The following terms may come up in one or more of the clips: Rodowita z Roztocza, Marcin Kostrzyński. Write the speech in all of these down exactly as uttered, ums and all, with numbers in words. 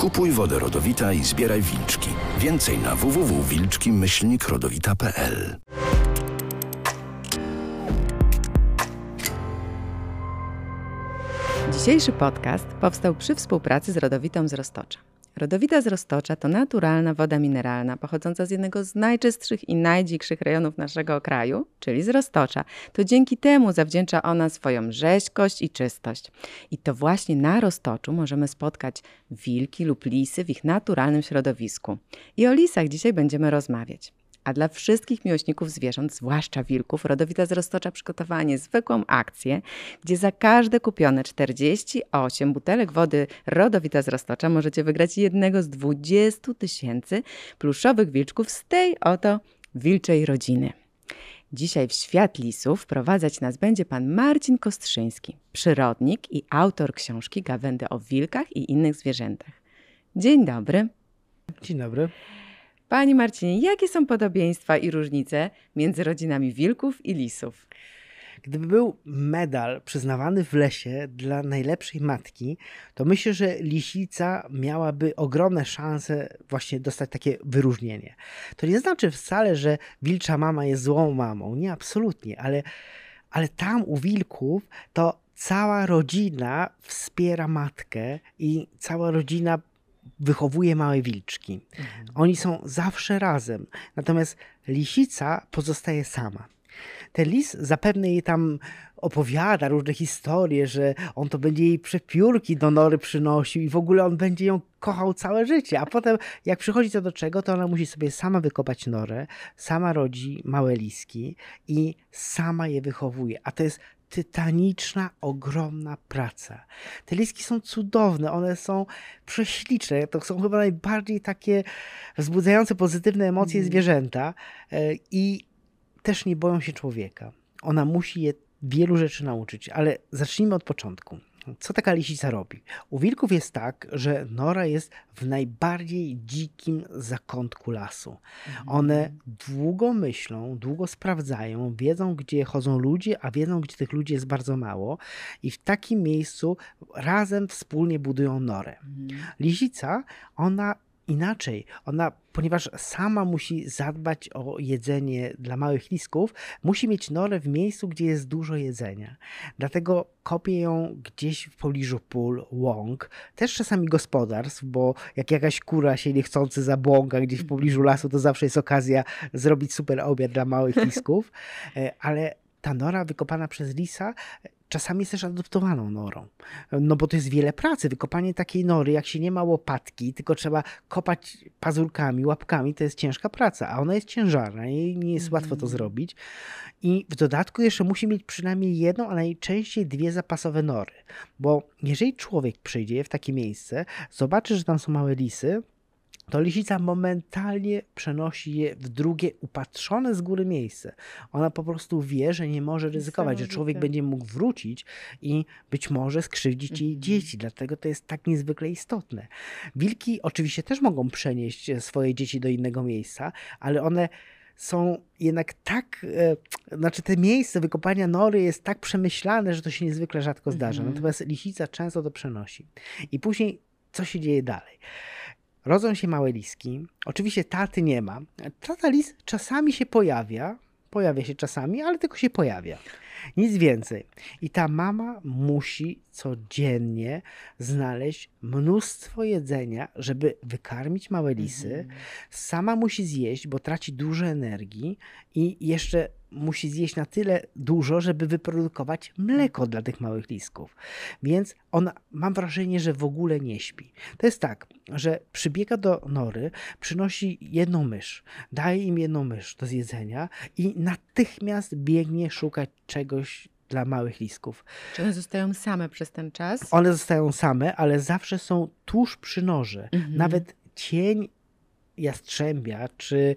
Kupuj wodę Rodowita i zbieraj wilczki. Więcej na w w w kropka wilczki myślnik rodowita kropka p l. Dzisiejszy podcast powstał przy współpracy z Rodowitą z Roztocza. Rodowita z Roztocza to naturalna woda mineralna pochodząca z jednego z najczystszych i najdzikszych rejonów naszego kraju, czyli z Roztocza. To dzięki temu zawdzięcza ona swoją rzeźkość i czystość. I to właśnie na Roztoczu możemy spotkać wilki lub lisy w ich naturalnym środowisku. I o lisach dzisiaj będziemy rozmawiać. A dla wszystkich miłośników zwierząt, zwłaszcza wilków, Rodowita z Roztocza przygotowała niezwykłą akcję, gdzie za każde kupione czterdzieści osiem butelek wody Rodowita z Roztocza możecie wygrać jednego z dwudziestu tysięcy pluszowych wilczków z tej oto wilczej rodziny. Dzisiaj w świat lisów wprowadzać nas będzie pan Marcin Kostrzyński, przyrodnik i autor książki Gawendy o wilkach i innych zwierzętach. Dzień dobry. Dzień dobry. Panie Marcinie, jakie są podobieństwa i różnice między rodzinami wilków i lisów? Gdyby był medal przyznawany w lesie dla najlepszej matki, to myślę, że lisica miałaby ogromne szanse właśnie dostać takie wyróżnienie. To nie znaczy wcale, że wilcza mama jest złą mamą. Nie, absolutnie, ale, ale tam u wilków to cała rodzina wspiera matkę i cała rodzina wychowuje małe wilczki. Mhm. Oni są zawsze razem. Natomiast lisica pozostaje sama. Ten lis zapewne jej tam opowiada różne historie, że on to będzie jej przepiórki do nory przynosił i w ogóle on będzie ją kochał całe życie. A potem jak przychodzi to do czego, to ona musi sobie sama wykopać norę, sama rodzi małe liski i sama je wychowuje. A to jest tytaniczna, ogromna praca. Te liski są cudowne, one są prześliczne, to są chyba najbardziej takie wzbudzające pozytywne emocje zwierzęta i też nie boją się człowieka. Ona musi je wielu rzeczy nauczyć, ale zacznijmy od początku. Co taka lisica robi? U wilków jest tak, że nora jest w najbardziej dzikim zakątku lasu. One długo myślą, długo sprawdzają, wiedzą, gdzie chodzą ludzie, a wiedzą, gdzie tych ludzi jest bardzo mało i w takim miejscu razem wspólnie budują norę. Lisica, ona inaczej, ona, ponieważ sama musi zadbać o jedzenie dla małych lisków, musi mieć norę w miejscu, gdzie jest dużo jedzenia. Dlatego kopie ją gdzieś w pobliżu pól, łąk, też czasami gospodarstw, bo jak jakaś kura się niechcący zabłąka gdzieś w pobliżu lasu, to zawsze jest okazja zrobić super obiad dla małych lisków. Ale ta nora wykopana przez lisa czasami jest też adoptowaną norą, no bo to jest wiele pracy. Wykopanie takiej nory, jak się nie ma łopatki, tylko trzeba kopać pazurkami, łapkami, to jest ciężka praca, a ona jest ciężarna i nie jest łatwo to zrobić. I w dodatku jeszcze musi mieć przynajmniej jedną, a najczęściej dwie zapasowe nory, bo jeżeli człowiek przyjdzie w takie miejsce, zobaczy, że tam są małe lisy, to lisica momentalnie przenosi je w drugie, upatrzone z góry miejsce. Ona po prostu wie, że nie może ryzykować, że człowiek będzie mógł wrócić i być może skrzywdzić mm-hmm. jej dzieci. Dlatego to jest tak niezwykle istotne. Wilki oczywiście też mogą przenieść swoje dzieci do innego miejsca, ale one są jednak tak, e, znaczy te miejsce wykopania nory jest tak przemyślane, że to się niezwykle rzadko zdarza. Mm-hmm. Natomiast lisica często to przenosi. I później co się dzieje dalej? Rodzą się małe liski. Oczywiście taty nie ma. Tata lis czasami się pojawia. Pojawia się czasami, ale tylko się pojawia. Nic więcej. I ta mama musi codziennie znaleźć mnóstwo jedzenia, żeby wykarmić małe lisy. Sama musi zjeść, bo traci dużo energii i jeszcze musi zjeść na tyle dużo, żeby wyprodukować mleko dla tych małych lisków. Więc ona, mam wrażenie, że w ogóle nie śpi. To jest tak, że przybiega do nory, przynosi jedną mysz, daje im jedną mysz do zjedzenia i natychmiast biegnie szukać czegoś dla małych lisków. Czy one zostają same przez ten czas? One zostają same, ale zawsze są tuż przy norze. Mhm. Nawet cień jastrzębia czy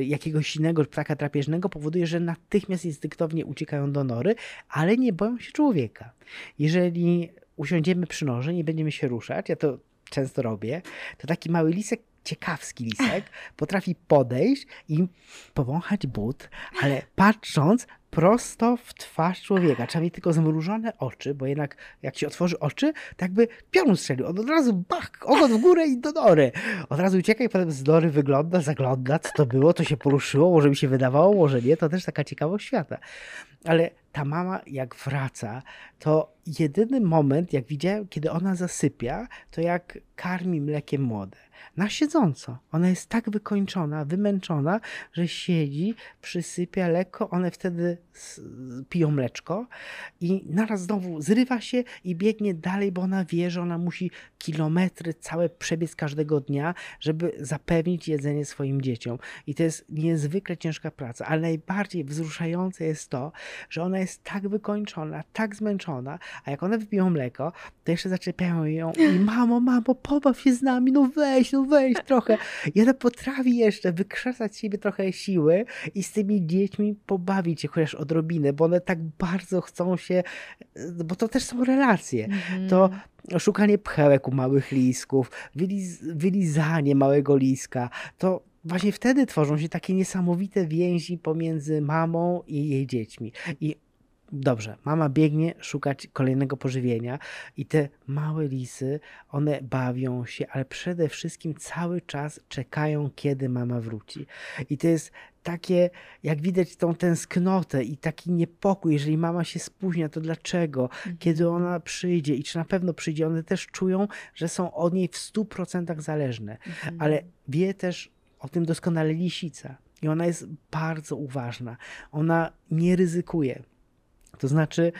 jakiegoś innego ptaka drapieżnego powoduje, że natychmiast instynktownie uciekają do nory, ale nie boją się człowieka. Jeżeli usiądziemy przy norze, nie będziemy się ruszać, ja to często robię, to taki mały lisek, ciekawski lisek, potrafi podejść i powąchać but, ale patrząc prosto w twarz człowieka. Trzeba mieć tylko zmrużone oczy, bo jednak jak się otworzy oczy, tak jakby piorun strzelił. Od razu bach, ogon w górę i do nory. Od razu ucieka i potem z nory wygląda, zagląda, co to było, to się poruszyło, może mi się wydawało, może nie. To też taka ciekawość świata. Ale ta mama jak wraca, to jedyny moment, jak widziałem, kiedy ona zasypia, to jak karmi mlekiem młode. Na siedząco. Ona jest tak wykończona, wymęczona, że siedzi, przysypia lekko, one wtedy piją mleczko i naraz znowu zrywa się i biegnie dalej, bo ona wie, że ona musi kilometry całe przebiec każdego dnia, żeby zapewnić jedzenie swoim dzieciom. I to jest niezwykle ciężka praca, ale najbardziej wzruszające jest to, że ona jest tak wykończona, tak zmęczona, a jak one wypiją mleko, to jeszcze zaczepiają ją i mamo, mamo, pobaw się z nami, no weź, no weź trochę. I ona potrafi jeszcze wykrzesać z siebie trochę siły i z tymi dziećmi pobawić się chociaż odrobinę, bo one tak bardzo chcą się, bo to też są relacje, mm-hmm. to szukanie pchełek u małych lisków, wyliz, wylizanie małego liska, to właśnie wtedy tworzą się takie niesamowite więzi pomiędzy mamą i jej dziećmi. I dobrze, mama biegnie szukać kolejnego pożywienia i te małe lisy, one bawią się, ale przede wszystkim cały czas czekają, kiedy mama wróci. I to jest takie, jak widać, tą tęsknotę i taki niepokój, jeżeli mama się spóźnia, to dlaczego? Kiedy ona przyjdzie i czy na pewno przyjdzie? One też czują, że są od niej w stu procentach zależne, mhm. ale wie też o tym doskonale lisica i ona jest bardzo uważna. Ona nie ryzykuje. To znaczy,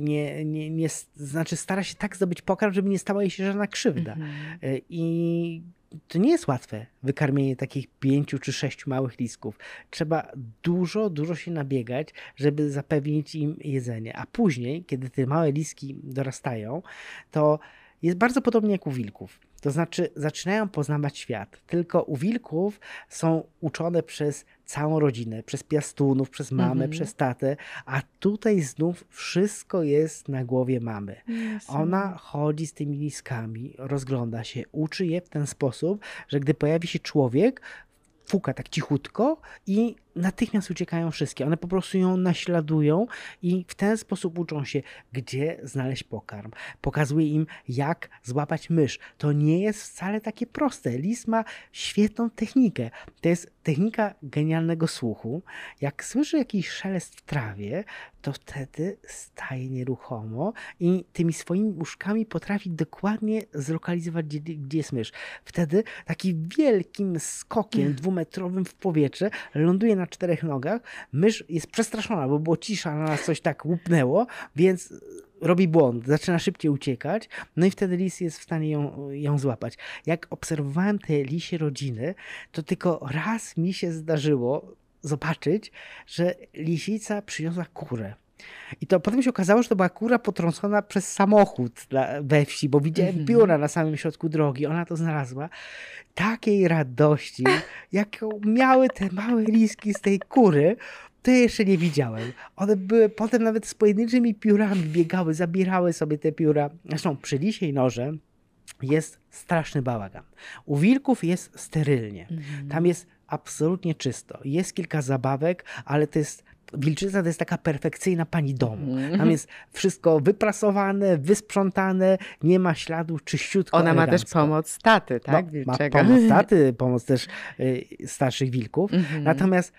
nie, nie, nie, znaczy stara się tak zdobyć pokarm, żeby nie stała jej się żadna krzywda. Mm-hmm. I to nie jest łatwe wykarmienie takich pięciu czy sześciu małych lisków. Trzeba dużo, dużo się nabiegać, żeby zapewnić im jedzenie. A później, kiedy te małe liski dorastają, to jest bardzo podobnie jak u wilków. To znaczy zaczynają poznawać świat. Tylko u wilków są uczone przez całą rodzinę, przez piastunów, przez mamę, mm-hmm. przez tatę, a tutaj znów wszystko jest na głowie mamy. Yes. Ona chodzi z tymi liskami, rozgląda się, uczy je w ten sposób, że gdy pojawi się człowiek, fuka tak cichutko i natychmiast uciekają wszystkie. One po prostu ją naśladują i w ten sposób uczą się, gdzie znaleźć pokarm. Pokazuje im, jak złapać mysz. To nie jest wcale takie proste. Lis ma świetną technikę. To jest technika genialnego słuchu. Jak słyszy jakiś szelest w trawie, to wtedy staje nieruchomo i tymi swoimi uszkami potrafi dokładnie zlokalizować, gdzie, gdzie jest mysz. Wtedy takim wielkim skokiem dwumetrowym w powietrze ląduje na na czterech nogach, mysz jest przestraszona, bo było cisza, na nas coś tak łupnęło, więc robi błąd, zaczyna szybciej uciekać, no i wtedy lis jest w stanie ją, ją złapać. Jak obserwowałem te lisie rodziny, to tylko raz mi się zdarzyło zobaczyć, że lisica przyniosła kurę. I to potem się okazało, że to była kura potrącona przez samochód we wsi, bo widziałem pióra na samym środku drogi. Ona to znalazła. Takiej radości, jaką miały te małe liski z tej kury, to ja jeszcze nie widziałem. One były potem nawet z pojedynczymi piórami biegały, zabierały sobie te pióra. Zresztą przy lisiej noże jest straszny bałagan. U wilków jest sterylnie. Mhm. Tam jest absolutnie czysto. Jest kilka zabawek, ale to jest wilczyca to jest taka perfekcyjna pani domu. Tam jest wszystko wyprasowane, wysprzątane, nie ma śladu, czyściutko. Ona elegancko. Ma też pomoc taty, tak? No, ma pomoc taty, pomoc też y, starszych wilków. Mm-hmm. Natomiast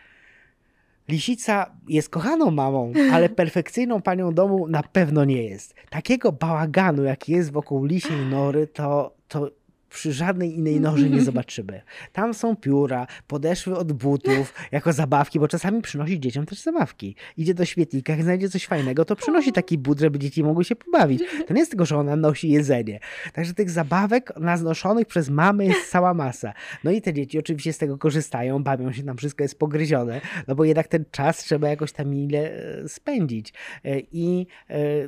lisica jest kochaną mamą, ale perfekcyjną panią domu na pewno nie jest. Takiego bałaganu, jaki jest wokół lisiej nory, to... to przy żadnej innej noży nie zobaczymy. Tam są pióra, podeszwy od butów, jako zabawki, bo czasami przynosi dzieciom też zabawki. Idzie do śmietnika, jak znajdzie coś fajnego, to przynosi taki but, żeby dzieci mogły się pobawić. To nie jest tylko, że ona nosi jedzenie. Także tych zabawek naznoszonych przez mamy jest cała masa. No i te dzieci oczywiście z tego korzystają, bawią się, tam wszystko jest pogryzione, no bo jednak ten czas trzeba jakoś tam mile spędzić. I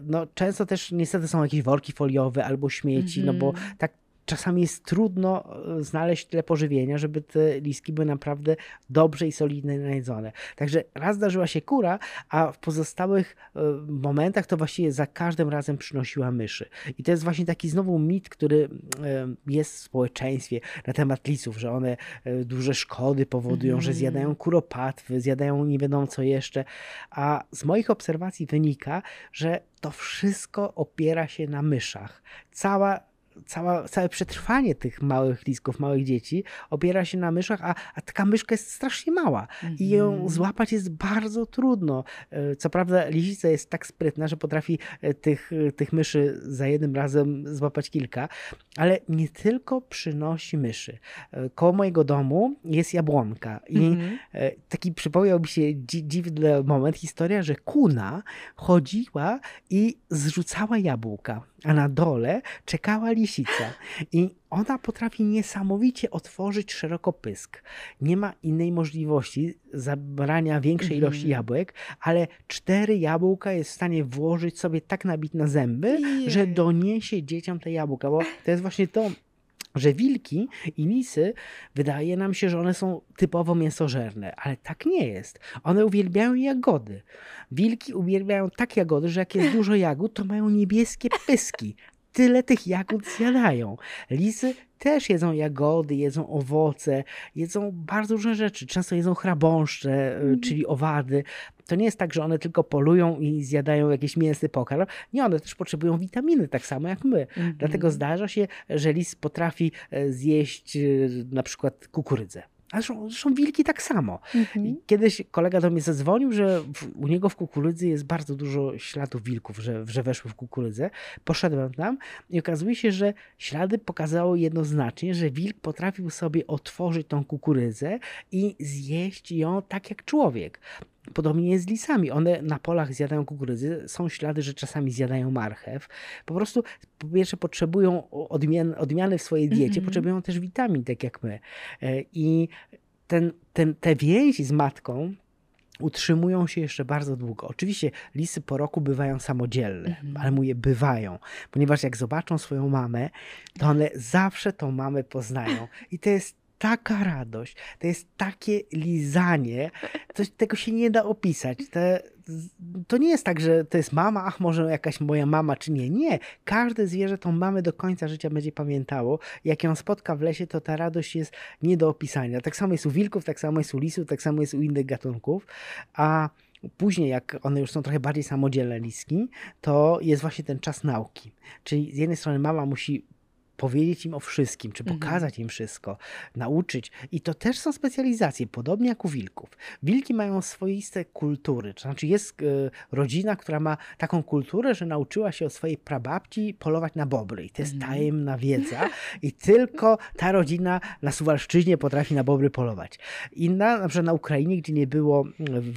no, często też niestety są jakieś worki foliowe albo śmieci, no bo tak czasami jest trudno znaleźć tyle pożywienia, żeby te liski były naprawdę dobrze i solidnie najedzone. Także raz zdarzyła się kura, a w pozostałych momentach to właściwie za każdym razem przynosiła myszy. I to jest właśnie taki znowu mit, który jest w społeczeństwie na temat lisów, że one duże szkody powodują, mm. że zjadają kuropatwy, zjadają nie wiadomo co jeszcze. A z moich obserwacji wynika, że to wszystko opiera się na myszach. Cała Cała, całe przetrwanie tych małych lisków, małych dzieci opiera się na myszach, a, a taka myszka jest strasznie mała mhm. i ją złapać jest bardzo trudno. Co prawda lisica jest tak sprytna, że potrafi tych, tych myszy za jednym razem złapać kilka, ale nie tylko przynosi myszy. Koło mojego domu jest jabłonka i mhm. taki przypomniał mi się dzi- dziwny moment, historia, że kuna chodziła i zrzucała jabłka, a na dole czekała lisica. I ona potrafi niesamowicie otworzyć szeroko pysk. Nie ma innej możliwości zabrania większej ilości mm. jabłek, ale cztery jabłka jest w stanie włożyć sobie tak nabić na zęby, Jej. że doniesie dzieciom te jabłka. Bo to jest właśnie to, że wilki i lisy, wydaje nam się, że one są typowo mięsożerne, ale tak nie jest. One uwielbiają jagody. Wilki uwielbiają tak jagody, że jak jest dużo jagód, to mają niebieskie pyski. Tyle tych jagód zjadają. Lisy też jedzą jagody, jedzą owoce, jedzą bardzo różne rzeczy. Często jedzą chrabąszcze, mm. czyli owady. To nie jest tak, że one tylko polują i zjadają jakiś mięsny pokarm. Nie, one też potrzebują witaminy, tak samo jak my. Mm-hmm. Dlatego zdarza się, że lis potrafi zjeść na przykład kukurydzę. A zresztą, zresztą wilki tak samo. Mm-hmm. Kiedyś kolega do mnie zadzwonił, że w, u niego w kukurydzy jest bardzo dużo śladów wilków, że, że weszły w kukurydzę. Poszedłem tam i okazuje się, że ślady pokazały jednoznacznie, że wilk potrafił sobie otworzyć tą kukurydzę i zjeść ją tak jak człowiek. Podobnie jest z lisami. One na polach zjadają kukurydzę. Są ślady, że czasami zjadają marchew. Po prostu po pierwsze potrzebują odmian, odmiany w swojej diecie, mm-hmm. potrzebują też witamin, tak jak my. I ten, ten, te więzi z matką utrzymują się jeszcze bardzo długo. Oczywiście lisy po roku bywają samodzielne, mhm. ale mówię bywają, ponieważ jak zobaczą swoją mamę, to one zawsze tą mamę poznają. I to jest taka radość, to jest takie lizanie, coś, tego się nie da opisać. Te, to nie jest tak, że to jest mama, ach może jakaś moja mama, czy nie. Nie. Każde zwierzę tą mamę do końca życia będzie pamiętało. Jak ją spotka w lesie, to ta radość jest nie do opisania. Tak samo jest u wilków, tak samo jest u lisów, tak samo jest u innych gatunków. A później, jak one już są trochę bardziej samodzielne liski, to jest właśnie ten czas nauki. Czyli z jednej strony mama musi powiedzieć im o wszystkim, czy pokazać mhm. im wszystko, nauczyć. I to też są specjalizacje, podobnie jak u wilków. Wilki mają swoiste kultury, to znaczy jest y, rodzina, która ma taką kulturę, że nauczyła się od swojej prababci polować na bobry. I to jest mhm. tajemna wiedza i tylko ta rodzina na Suwalszczyźnie potrafi na bobry polować. Inna, na przykład na Ukrainie, gdzie nie było,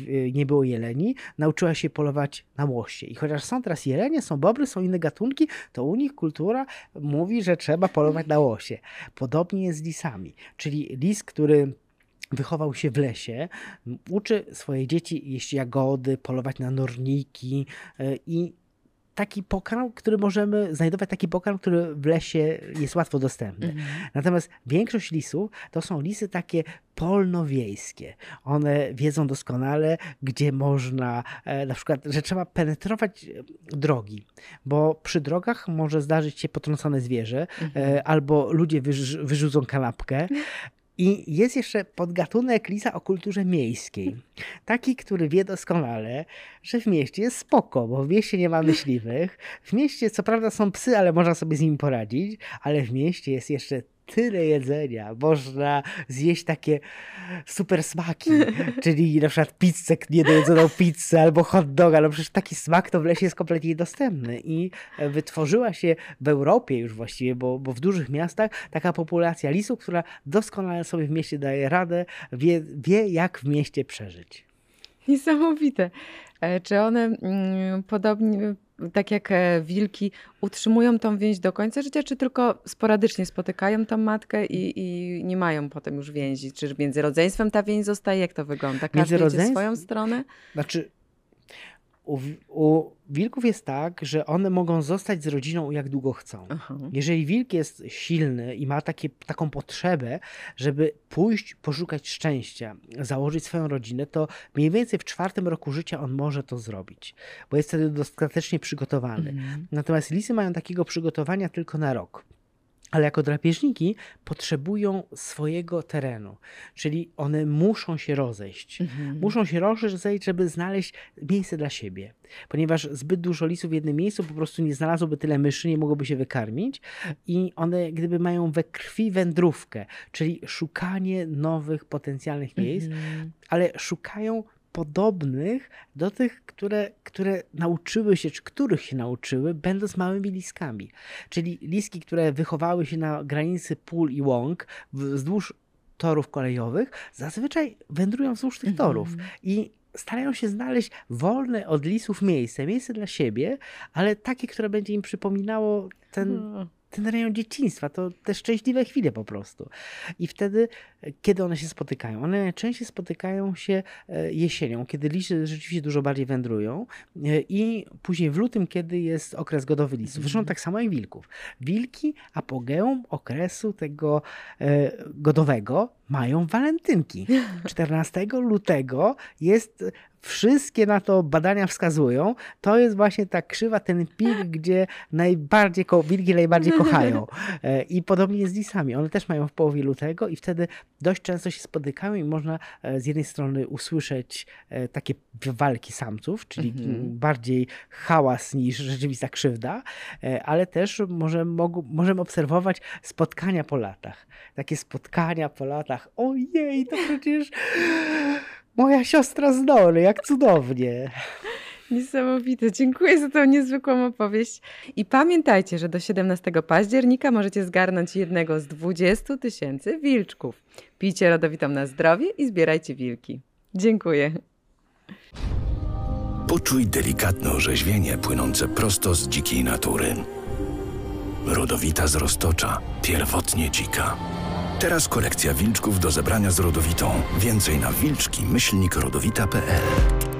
y, nie było jeleni, nauczyła się polować na łosie. I chociaż są teraz jelenie, są bobry, są inne gatunki, to u nich kultura mówi, że trzeba polować na łosie. Podobnie jest z lisami. Czyli lis, który wychował się w lesie, uczy swoje dzieci jeść jagody, polować na norniki i taki pokarm, który możemy znajdować, taki pokarm, który w lesie jest łatwo dostępny. Mhm. Natomiast większość lisów to są lisy takie polnowiejskie. One wiedzą doskonale, gdzie można, na przykład, że trzeba penetrować drogi, bo przy drogach może zdarzyć się potrącone zwierzę, mhm. albo ludzie wyrz- wyrzucą kanapkę. I jest jeszcze podgatunek lisa o kulturze miejskiej. Taki, który wie doskonale, że w mieście jest spoko, bo w mieście nie ma myśliwych. W mieście co prawda są psy, ale można sobie z nimi poradzić, ale w mieście jest jeszcze tyle jedzenia. Można zjeść takie super smaki, czyli na przykład pizzę, niedojedzoną pizzę albo hot doga. No przecież taki smak to w lesie jest kompletnie niedostępny. I wytworzyła się w Europie już właściwie, bo, bo w dużych miastach taka populacja lisów, która doskonale sobie w mieście daje radę, wie, wie jak w mieście przeżyć. Niesamowite. Czy one mm, podobnie... tak jak wilki, utrzymują tą więź do końca życia, czy tylko sporadycznie spotykają tą matkę i, i nie mają potem już więzi? Czy między rodzeństwem ta więź zostaje? Jak to wygląda? Każdy idzie swoją stronę? Znaczy, U, u wilków jest tak, że one mogą zostać z rodziną jak długo chcą. Aha. Jeżeli wilk jest silny i ma takie, taką potrzebę, żeby pójść, poszukać szczęścia, założyć swoją rodzinę, to mniej więcej w czwartym roku życia on może to zrobić, bo jest wtedy dostatecznie przygotowany. Mhm. Natomiast lisy mają takiego przygotowania tylko na rok. Ale jako drapieżniki potrzebują swojego terenu, czyli one muszą się rozejść. Mhm. Muszą się rozejść, żeby znaleźć miejsce dla siebie, ponieważ zbyt dużo lisów w jednym miejscu po prostu nie znalazłoby tyle myszy, nie mogłoby się wykarmić i one gdyby mają we krwi wędrówkę, czyli szukanie nowych potencjalnych miejsc, mhm. ale szukają podobnych do tych, które, które nauczyły się, czy których się nauczyły, będąc małymi liskami. Czyli liski, które wychowały się na granicy pól i łąk wzdłuż torów kolejowych, zazwyczaj wędrują wzdłuż tych torów mm. i starają się znaleźć wolne od lisów miejsce, miejsce dla siebie, ale takie, które będzie im przypominało ten... Mm. ten rejon dzieciństwa, to te szczęśliwe chwile po prostu. I wtedy, kiedy one się spotykają? One najczęściej spotykają się jesienią, kiedy lisy rzeczywiście dużo bardziej wędrują i później w lutym, kiedy jest okres godowy lisów. Zresztą tak samo jak wilków. Wilki apogeum okresu tego godowego mają walentynki. czternastego lutego jest... Wszystkie na to badania wskazują. To jest właśnie ta krzywa, ten pik, gdzie najbardziej ko- wilki najbardziej kochają. I podobnie jest z lisami. One też mają w połowie lutego i wtedy dość często się spotykają i można z jednej strony usłyszeć takie walki samców, czyli mhm. bardziej hałas niż rzeczywista krzywda, ale też możemy, możemy obserwować spotkania po latach. Takie spotkania po latach. Ojej, to przecież... Moja siostra z Doli, jak cudownie. Niesamowite. Dziękuję za tą niezwykłą opowieść. I pamiętajcie, że do siedemnastego października możecie zgarnąć jednego z dwudziestu tysięcy wilczków. Pijcie rodowitą na zdrowie i zbierajcie wilki. Dziękuję. Poczuj delikatne orzeźwienie płynące prosto z dzikiej natury. Rodowita z Roztocza. Pierwotnie dzika. Teraz kolekcja wilczków do zebrania z Rodowitą. Więcej na wilczki myślnik rodowita kropka p l.